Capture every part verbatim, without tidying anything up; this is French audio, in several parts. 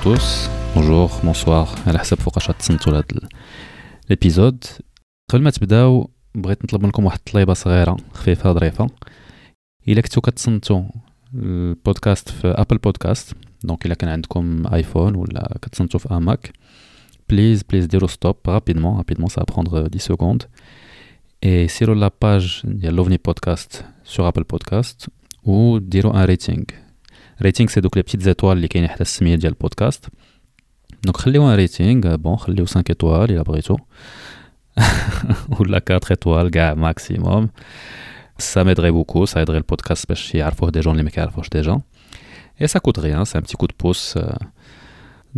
à tous. Bonjour, bonsoir. على حسب فوقاش تصنتوا لهذا الابيزود. قبل ما تبداو بغيت نطلب منكم واحد الطلبه صغيره خفيفه ظريفه. الا كنتو كتصنتوا البودكاست في ابل بودكاست، دونك الا كان عندكم ايفون ولا كتصنتوا في اماك، بليز بليز ديروا ستوب رابيدمون رابيدمون سا بروندر دي سكوند، اي سيروا لا باج ديال لوفني بودكاست سور ابل بودكاست وديروا ان ريتينغ. ريتينغ سي دوك لي بتيت زيتوال اللي كاينين حتى السميه ديال البودكاست، دونك خليو ان ريتينغ. بون خليو خمسة ايطوال الا بغيتو ولا أربعة ايطوال كاع ماكسيموم. Ça m'aiderait beaucoup, ça aiderait le podcast باش يعرفوه دي جون اللي ما كيعرفوش ديجا. Et ça coûte rien, c'est un petit coup de pouce.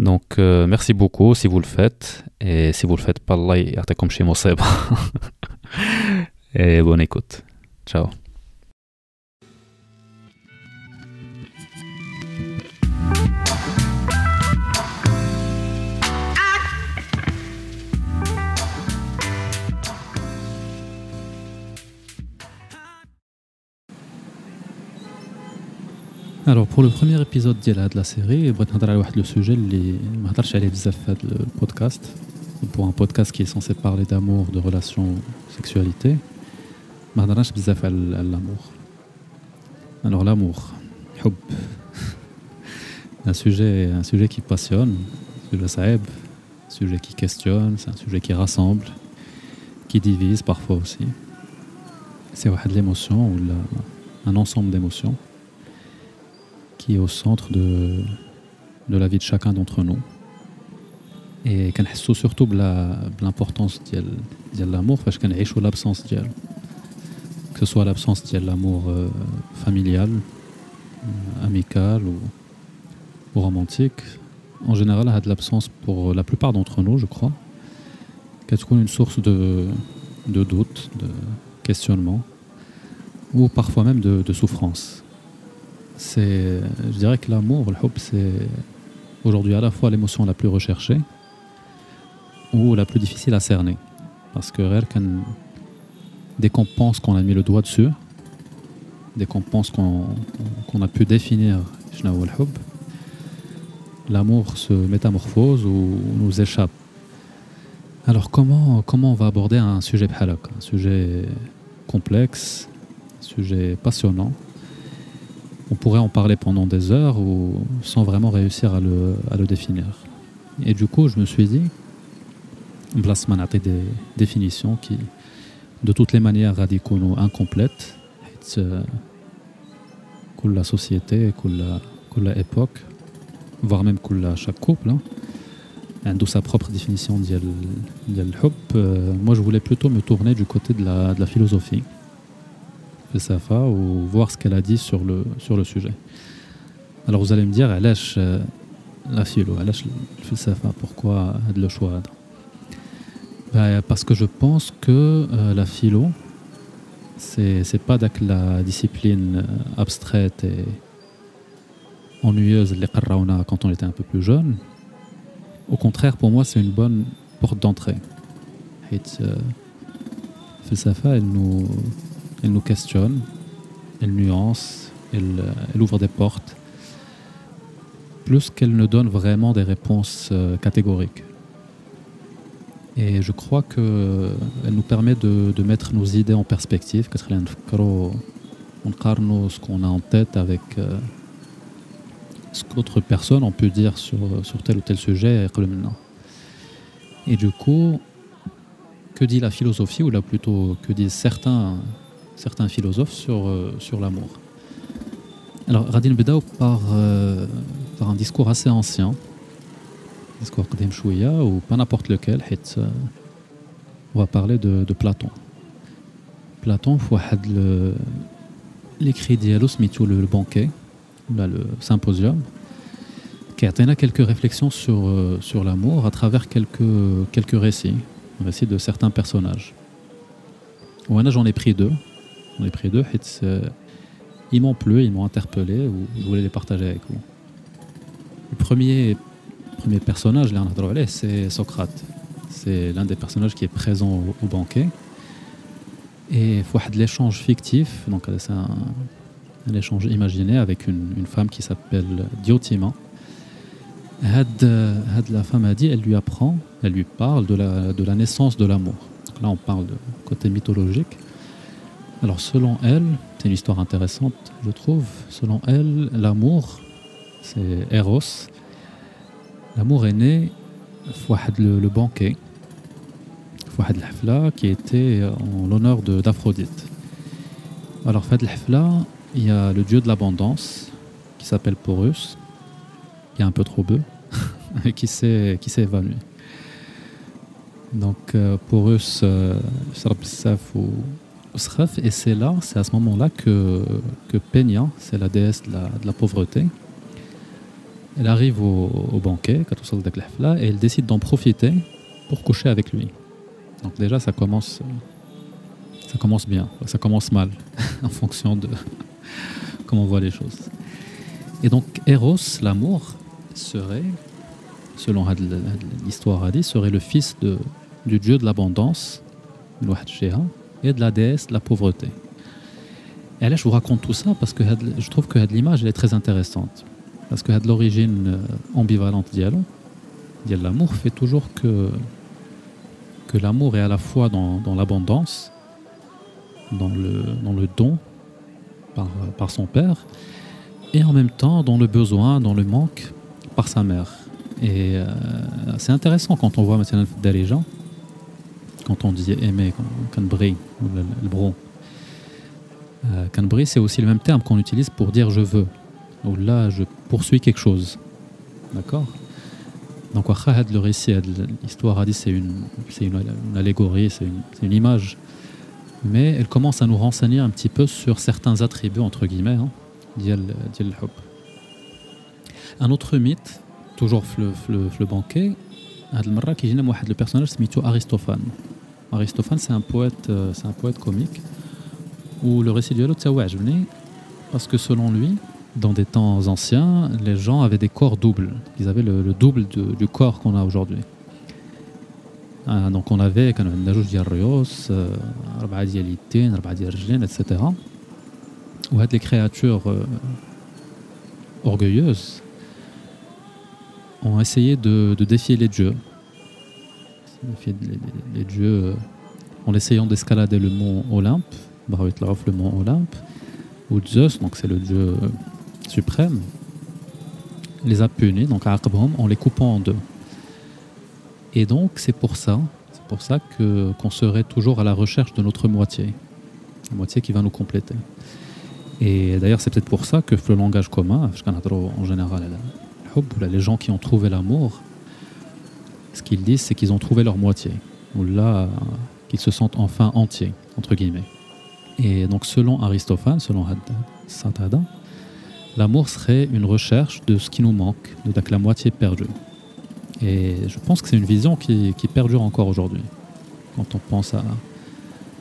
Donc euh, merci beaucoup si vous le faites, et si vous le faites pas Allah يعطيكم شي مصيبه. Et bonne écoute. Ciao. Alors pour le premier épisode ديال هاد لا سيري بغيت نهضر على واحد لو سوجي اللي ما هضرش عليه بزاف في هاد البودكاست. Pour un podcast qui est censé parler d'amour, de relations, sexualité, ما هضرناش بزاف على l'amour. Alors l'amour, الحب. Un sujet un sujet qui passionne, un sujet صعيب, un sujet qui questionne, c'est un sujet qui rassemble, qui divise parfois aussi. C'est واحد l'émotion ou un ensemble d'émotions qui est au centre de de la vie de chacun d'entre nous. Et كنحسوا surtout بلا l'importance ديال ديال l'amour فاش كنعيشوا l'absence ديالو. Que ce soit l'absence ديال l'amour euh, familial, euh, amical ou, ou romantique. En général, هاد l'absence pour la plupart d'entre nous, je crois, كتكون une source de de doute, de questionnement ou parfois même de de souffrance. C'est, je dirais que l'amour, le hub, c'est aujourd'hui à la fois l'émotion la plus recherchée ou la plus difficile à cerner. Parce que dès qu'on pense qu'on a mis le doigt dessus, dès qu'on pense qu'on, qu'on a pu définir shnaou le hub, l'amour se métamorphose ou nous échappe. Alors comment, comment on va aborder un sujet bhalak, un sujet complexe, un sujet passionnant? On pourrait en parler pendant des heures ou sans vraiment réussir à le, à le définir. Et du coup, je me suis dit, Blasman a des définitions qui, de toutes les manières, radicaux ou incomplètes. Coule la société, coule la époque, voire même coule chaque couple. Hein. D'où sa propre définition d'yel, d'yel hub. Euh, moi, je voulais plutôt me tourner du côté de la, de la philosophie. Safa ou voir ce qu'elle a dit sur le sur le sujet. Alors vous allez me dire علاش la philo, علاش الفلسفه, pourquoi هذا le choix هذا. Bah parce que je pense que euh, la philo c'est c'est pas dak la discipline abstraite et ennuyeuse اللي قراونا quand on était un peu plus jeune. Au contraire, pour moi, c'est une bonne porte d'entrée. حيت الفلسفه elle nous Elle nous questionne, elle nuance, elle, elle ouvre des portes, plus qu'elle ne donne vraiment des réponses euh, catégoriques. Et je crois qu'elle nous permet de, de mettre nos idées en perspective, ce qu'on a en tête avec euh, ce qu'autre personne on peut dire sur, sur tel ou tel sujet. Et du coup, que dit la philosophie, ou là plutôt que disent certains certains philosophes sur, euh, sur l'amour. Alors, Radin Bedao par, euh, par un discours assez ancien, discours Qadim Chouïa, ou pas n'importe lequel, hit, euh, on va parler de, de Platon. Platon, il y a l'écrit d'Yalos, le banquet, là, le symposium, qui a quelques réflexions sur, euh, sur l'amour à travers quelques, quelques récits, récits de certains personnages. Ouais, là, j'en ai pris deux. On est pris deux, ils m'ont plu, ils m'ont interpellé, ou je voulais les partager avec vous. Le premier, premier personnage, c'est Socrate. C'est l'un des personnages qui est présent au, au banquet. Et il faut avoir de l'échange fictif, donc c'est un, un échange imaginé avec une, une femme qui s'appelle Diotima. Had, had la femme a dit, elle lui apprend, elle lui parle de la, de la naissance de l'amour. Là, on parle de côté mythologique. Alors, selon elle, c'est une histoire intéressante, je trouve. Selon elle, l'amour, c'est Eros. L'amour est né le, le banquet, Fouad l'Hafla, qui était en l'honneur de, d'Aphrodite. Alors, Fouad l'Hafla, il y a le dieu de l'abondance, qui s'appelle Porus, qui est un peu trop bœuf, et qui s'est, qui s'est évanoui. Donc, euh, Porus, euh, et c'est là, c'est à ce moment-là que, que Penia, c'est la déesse de la, de la pauvreté, elle arrive au, au banquet, et elle décide d'en profiter pour coucher avec lui. Donc déjà, ça commence, ça commence bien, ça commence mal, en fonction de comment on voit les choses. Et donc, Eros, l'amour, serait, selon l'histoire hadith, serait le fils de, du dieu de l'abondance, et de la déesse de la pauvreté. Et là, je vous raconte tout ça parce que je trouve que l'image elle est très intéressante. Parce que l'origine ambivalente d'Yalon, l'amour, fait toujours que, que l'amour est à la fois dans, dans l'abondance, dans le, dans le don par, par son père, et en même temps dans le besoin, dans le manque, par sa mère. Et euh, c'est intéressant quand on voit maintenant des gens, quand on dit aimer, quand brille, le, le bron. Euh, quand brille, c'est aussi le même terme qu'on utilise pour dire je veux. Ou là, je poursuis quelque chose. D'accord ? Donc, le récit, l'histoire a dit c'est une, c'est une, une allégorie, c'est une, c'est une image. Mais elle commence à nous renseigner un petit peu sur certains attributs, entre guillemets, hein, d'yal, d'yal hub. Un autre mythe, toujours le, le, le banquet, le personnage se mytho Aristophane. Aristophane, c'est un poète, c'est un poète comique où le récit du Halo-Tsawajvni, parce que selon lui, dans des temps anciens, les gens avaient des corps doubles. Ils avaient le, le double de, du corps qu'on a aujourd'hui. Ah, donc on avait et cetera. Ou les créatures euh, orgueilleuses ont essayé de, de défier les dieux. Les, les, les dieux euh, en essayant d'escalader le mont Olympe, le mont Olympe, ou Zeus, donc c'est le dieu suprême, les a punis, donc à Aqabhum, en les coupant en deux. Et donc c'est pour ça, c'est pour ça que, qu'on serait toujours à la recherche de notre moitié, la moitié qui va nous compléter. Et d'ailleurs c'est peut-être pour ça que le langage commun, en général, les gens qui ont trouvé l'amour, ce qu'ils disent c'est qu'ils ont trouvé leur moitié, ou là qu'ils se sentent enfin entiers, entre guillemets. Et donc selon Aristophane, selon Saint Adam, l'amour serait une recherche de ce qui nous manque, de la moitié perdue. Et je pense que c'est une vision qui, qui perdure encore aujourd'hui, quand on pense à,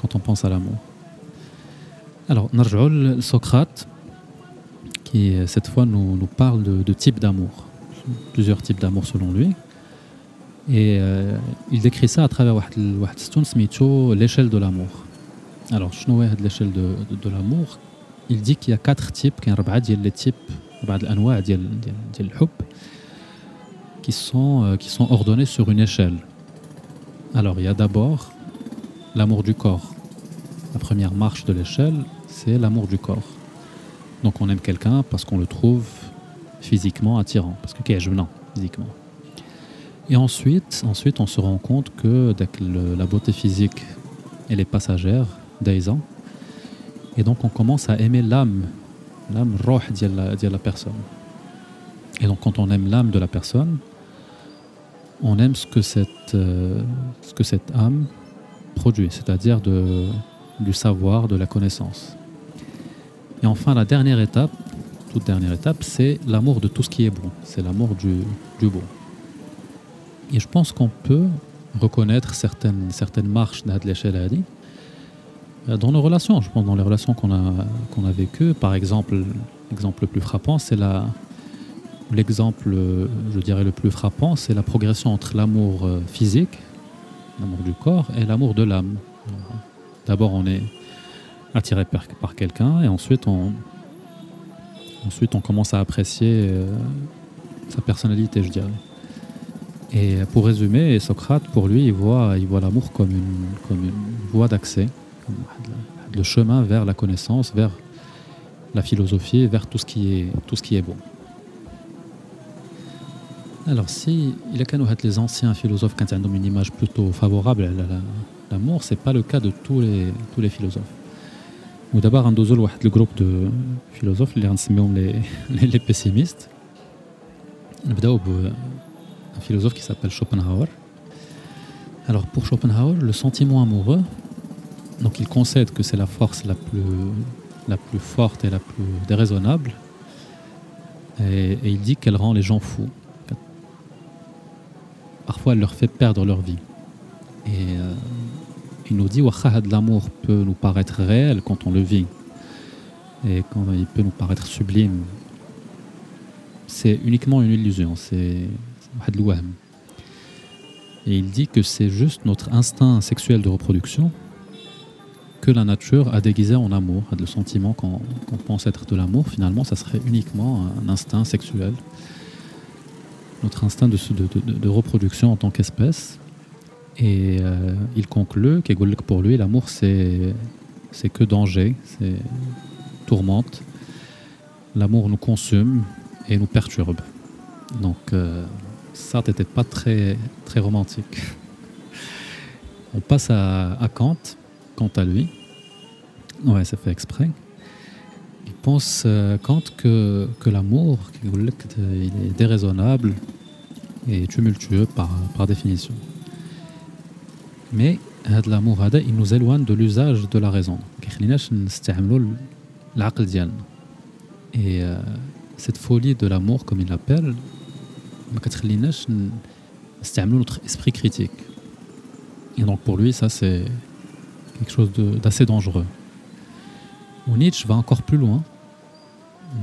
quand on pense à l'amour. Alors, Narjoul, Socrate, qui cette fois nous, nous parle de, de types d'amour, plusieurs types d'amour selon lui, et euh, il décrit ça à travers l'échelle de l'amour. Alors, شنو هاد l'échelle de de l'amour? Il dit qu'il y a quatre types, qu'il y a quatre ديال les types, بعض الانواع ديال ديال ديال الحب qui sont qui sont ordonnés sur une échelle. Alors, il y a d'abord l'amour du corps. La première marche de l'échelle, c'est l'amour du corps. Donc on aime quelqu'un parce qu'on le trouve physiquement attirant, parce que كيعجبنا physiquement. Et ensuite, ensuite on se rend compte que la beauté physique elle est passagère. Et donc on commence à aimer l'âme, l'âme roh de la personne. Et donc quand on aime l'âme de la personne, on aime ce que cette, euh, ce que cette âme produit, c'est-à-dire de, du savoir, de la connaissance. Et enfin la dernière étape, toute dernière étape, c'est l'amour de tout ce qui est bon, c'est l'amour du, du bon. Et je pense qu'on peut reconnaître certaines, certaines marches de l'échelle à dire. Dans nos relations, je pense, dans les relations qu'on a, qu'on a vécues, par exemple, l'exemple le plus frappant, c'est la, l'exemple, je dirais, le plus frappant, c'est la progression entre l'amour physique, l'amour du corps, et l'amour de l'âme. D'abord, on est attiré par, par quelqu'un, et ensuite on, ensuite, on commence à apprécier sa personnalité, je dirais. Et pour résumer, Socrate, pour lui, il voit, il voit l'amour comme une, comme une voie d'accès, comme le chemin vers la connaissance, vers la philosophie, vers tout ce qui est, tout ce qui est bon. Alors, si il y a les anciens philosophes qui ont une image plutôt favorable à l'amour, ce n'est pas le cas de tous les, tous les philosophes. Ou d'abord, on a un groupe de philosophes, les, les, les pessimistes. On a un philosophe qui s'appelle Schopenhauer. Alors, pour Schopenhauer, le sentiment amoureux, donc il concède que c'est la force la plus, la plus forte et la plus déraisonnable, et, et il dit qu'elle rend les gens fous. Parfois, elle leur fait perdre leur vie. Et euh, il nous dit « L'amour peut nous paraître réel quand on le vit. Et quand il peut nous paraître sublime. C'est uniquement une illusion. C'est waham. » Et il dit que c'est juste notre instinct sexuel de reproduction que la nature a déguisé en amour. Le sentiment qu'on, qu'on pense être de l'amour, finalement, ça serait uniquement un instinct sexuel. Notre instinct de, de, de, de reproduction en tant qu'espèce. Et euh, il conclut que pour lui, l'amour, c'est, c'est que danger, c'est tourmente. L'amour nous consume et nous perturbe. Donc, euh, Sartre n'était pas très, très romantique. On passe à, à Kant. Quant à lui, ouais, ça fait exprès. Il pense, euh, Kant, que, que l'amour, qu'il est déraisonnable et tumultueux par, par définition. Mais l'amour, il nous éloigne de l'usage de la raison. Et euh, cette folie de l'amour, comme il l'appelle, c'est notre esprit critique. Et donc pour lui, ça c'est quelque chose de, d'assez dangereux. Où Nietzsche va encore plus loin.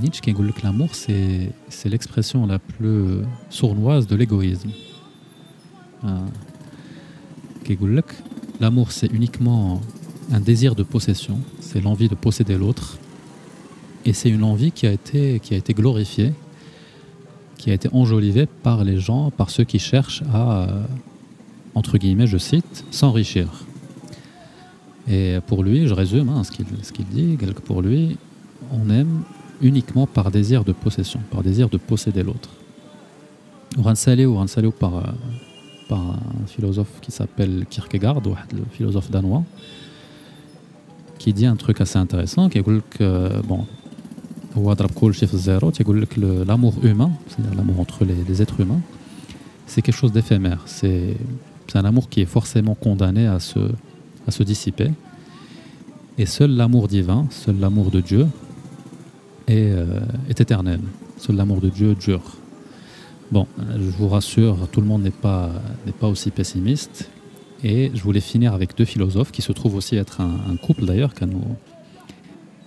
Nietzsche qui dit que l'amour, c'est, c'est l'expression la plus sournoise de l'égoïsme. Ah. L'amour, c'est uniquement un désir de possession, c'est l'envie de posséder l'autre, et c'est une envie qui a été, qui a été glorifiée, qui a été enjolivée par les gens, par ceux qui cherchent à, entre guillemets, je cite, s'enrichir. Et pour lui, je résume hein, ce qu'il, ce qu'il dit, pour lui, on aime uniquement par désir de possession, par désir de posséder l'autre. Ransale ou Ransale par... par un philosophe qui s'appelle Kierkegaard, le philosophe danois, qui dit un truc assez intéressant, qui dit que bon, l'amour humain, c'est-à-dire l'amour entre les, les êtres humains, c'est quelque chose d'éphémère. C'est, c'est un amour qui est forcément condamné à se, à se dissiper. Et seul l'amour divin, seul l'amour de Dieu est, euh, est éternel. Seul l'amour de Dieu dure. Bon, je vous rassure, tout le monde n'est pas, n'est pas aussi pessimiste. Et je voulais finir avec deux philosophes qui se trouvent aussi être un, un couple d'ailleurs. Nous...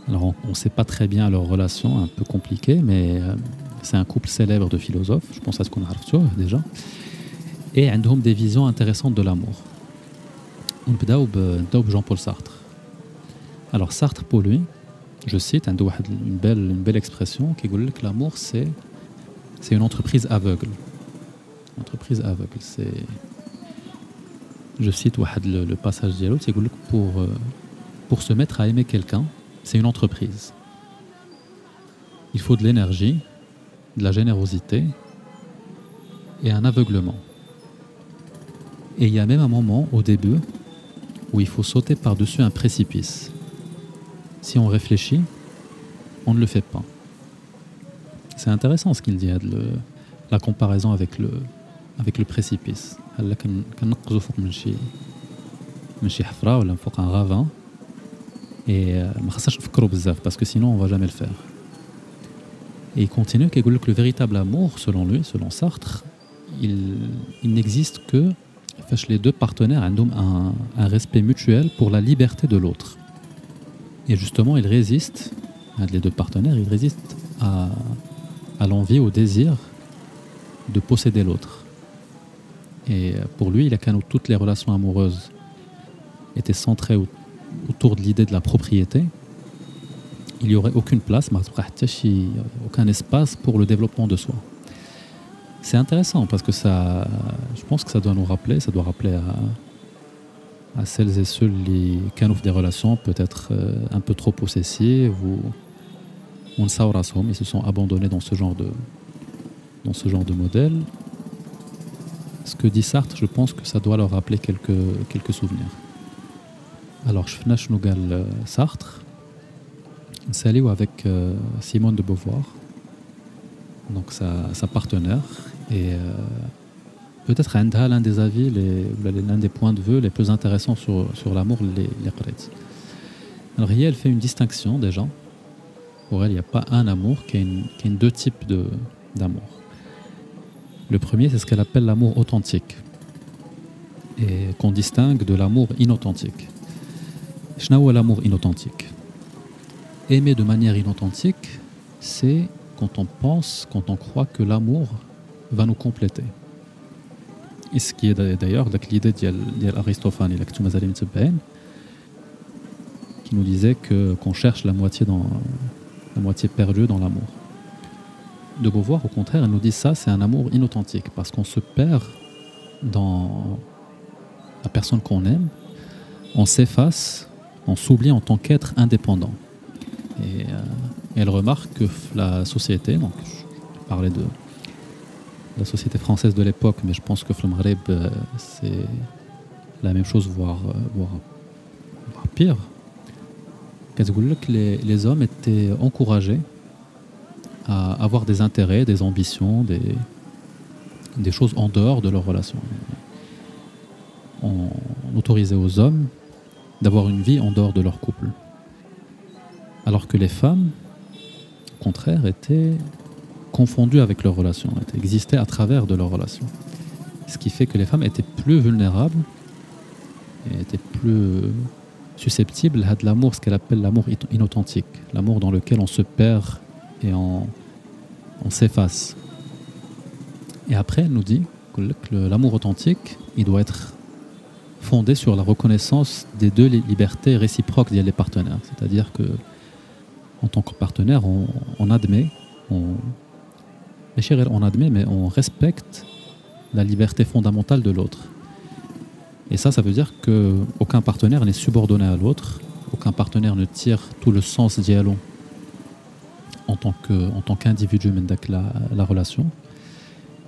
Alors, on ne sait pas très bien leur relation, un peu compliquée, mais euh, c'est un couple célèbre de philosophes. Je pense à ce qu'on a reçu déjà. Et ils ont des visions intéressantes de l'amour. On commence par Jean-Paul Sartre. Alors Sartre, pour lui, je cite, il a une belle, une belle expression qui dit que l'amour, c'est... C'est une entreprise aveugle. Une entreprise aveugle. C'est... Je cite le, le passage d'Yalo, c'est que pour, pour se mettre à aimer quelqu'un, c'est une entreprise. Il faut de l'énergie, de la générosité et un aveuglement. Et il y a même un moment, au début, où il faut sauter par-dessus un précipice. Si on réfléchit, on ne le fait pas. C'est intéressant ce qu'il dit, le, la comparaison avec le, avec le précipice. Et parce que sinon on ne va jamais le faire. Et il continue que le véritable amour, selon lui, selon Sartre, il, il n'existe que les deux partenaires ont un, un respect mutuel pour la liberté de l'autre. Et justement, ils résistent, les deux partenaires, ils résistent à... à l'envie, au désir de posséder l'autre. Et pour lui, il a qu'à nous toutes les relations amoureuses étaient centrées au- autour de l'idée de la propriété. Il n'y aurait aucune place, aucun espace pour le développement de soi. C'est intéressant parce que ça, je pense que ça doit nous rappeler, ça doit rappeler à, à celles et ceux qui ont des relations peut-être un peu trop possessives ou on saurassom, ils se sont abandonnés dans ce genre de, dans ce genre de modèle. Ce que dit Sartre, je pense que ça doit leur rappeler quelques, quelques souvenirs. Alors, je finis Nougal Sartre. Salut avec euh, Simone de Beauvoir, donc sa, sa partenaire, et euh, peut-être l'un des avis, les, l'un des points de vue les plus intéressants sur, sur l'amour, les, les qrêtes. Alors hier, elle fait une distinction déjà. Pour elle, il n'y a pas un amour, qui est deux types de, d'amour. Le premier, c'est ce qu'elle appelle l'amour authentique, et qu'on distingue de l'amour inauthentique. Shnawa l'amour inauthentique. Aimer de manière inauthentique, c'est quand on pense, quand on croit que l'amour va nous compléter. Et ce qui est d'ailleurs l'idée d'Aristophane, qui nous disait que, qu'on cherche la moitié, dans, la moitié perdue dans l'amour. De Beauvoir, au contraire, elle nous dit ça, c'est un amour inauthentique, parce qu'on se perd dans la personne qu'on aime, on s'efface, on s'oublie en tant qu'être indépendant. Et euh, elle remarque que la société, donc je parlais de la société française de l'époque, mais je pense que Flammareb, euh, c'est la même chose, voire, voire, voire pire. Les, les hommes étaient encouragés à avoir des intérêts, des ambitions, des, des choses en dehors de leurs relations. On autorisait aux hommes d'avoir une vie en dehors de leur couple. Alors que les femmes, au contraire, étaient confondues avec leurs relations, existaient à travers de leurs relations. Ce qui fait que les femmes étaient plus vulnérables et étaient plus susceptibles à de l'amour, ce qu'elle appelle l'amour inauthentique, l'amour dans lequel on se perd et on, on s'efface. Et après, elle nous dit que l'amour authentique, il doit être fondé sur la reconnaissance des deux libertés réciproques des partenaires. C'est-à-dire que en tant que partenaire, on, on admet, on, on admet, mais on respecte la liberté fondamentale de l'autre. Et ça, ça veut dire qu'aucun partenaire n'est subordonné à l'autre, aucun partenaire ne tire tout le sens dialogue en tant que, en tant qu'individu avec la, la relation.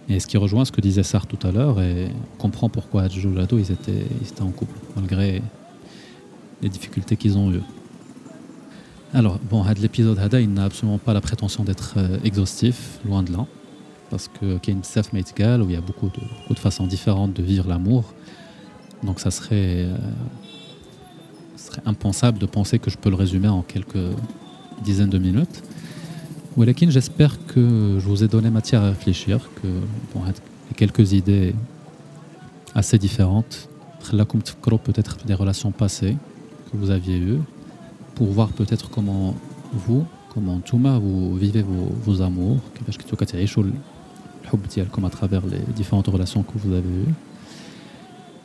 Et ce qui rejoint ce que disait Sartre tout à l'heure, et on comprend pourquoi Adjou et Lado, ils étaient, ils étaient en couple, malgré les difficultés qu'ils ont eues. Alors, bon, l'épisode Hada, il n'a absolument pas la prétention d'être exhaustif, loin de là, parce qu'il y a une self-made gal où il y a beaucoup de, beaucoup de façons différentes de vivre l'amour, donc ça serait, euh, serait impensable de penser que je peux le résumer en quelques dizaines de minutes. Walakin, j'espère que je vous ai donné matière à réfléchir, que bon, quelques idées assez différentes, peut-être des relations passées que vous aviez eues, pour voir peut-être comment vous, comment Touma, vous vivez vos, vos amours, à travers les différentes relations que vous avez eues.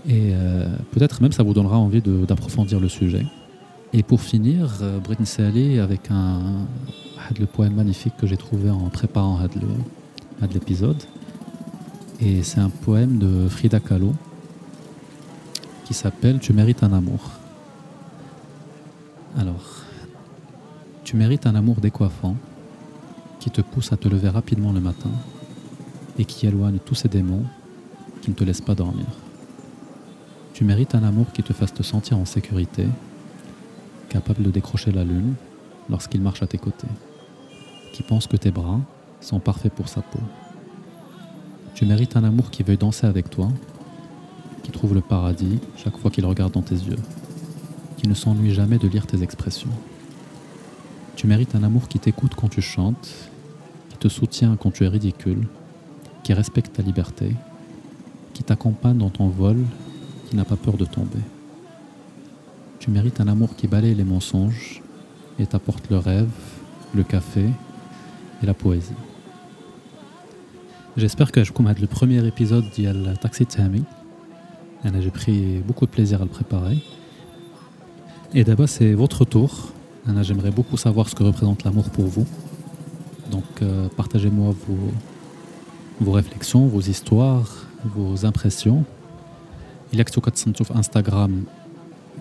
Et euh, peut-être même ça vous donnera envie de, d'approfondir le sujet. Et pour finir, Britney Sally avec un, le poème magnifique que j'ai trouvé en préparant l'épisode. Et c'est un poème de Frida Kahlo qui s'appelle « Tu mérites un amour ». Alors, tu mérites un amour décoiffant qui te pousse à te lever rapidement le matin et qui éloigne tous ces démons qui ne te laissent pas dormir. Tu mérites un amour qui te fasse te sentir en sécurité, capable de décrocher la lune lorsqu'il marche à tes côtés, qui pense que tes bras sont parfaits pour sa peau. Tu mérites un amour qui veuille danser avec toi, qui trouve le paradis chaque fois qu'il regarde dans tes yeux, qui ne s'ennuie jamais de lire tes expressions. Tu mérites un amour qui t'écoute quand tu chantes, qui te soutient quand tu es ridicule, qui respecte ta liberté, qui t'accompagne dans ton vol, qui n'a pas peur de tomber. Tu mérites un amour qui balaye les mensonges et t'apporte le rêve, le café et la poésie. J'espère que je vous le premier épisode de Taxi Tami. J'ai pris beaucoup de plaisir à le préparer. Et d'abord, c'est votre tour. J'aimerais beaucoup savoir ce que représente l'amour pour vous. Donc, euh, partagez-moi vos, vos réflexions, vos histoires, vos impressions. Il y a que tu as sur Instagram,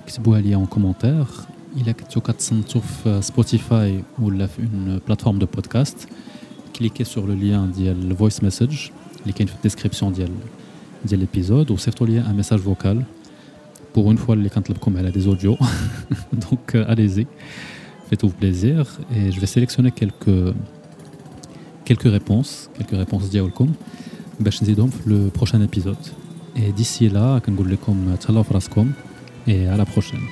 كتبوها ليا en commentaire. Il y a que tu as sur Spotify ou une plateforme de podcast. Cliquez sur le lien ديال voice message اللي كاين في الديسكريبسيون ديال ديال الابيزود وصيفطوا ليا ان ميساج فوكال pour une fois اللي كنطلبكم على des audios. Donc allez-y. Faites-vous plaisir et je vais sélectionner quelques quelques réponses, quelques réponses ديالكم باش نزيدهم في le prochain épisode. Et d'ici là, كنقول لكم تهلاو فراسكم et à la prochaine.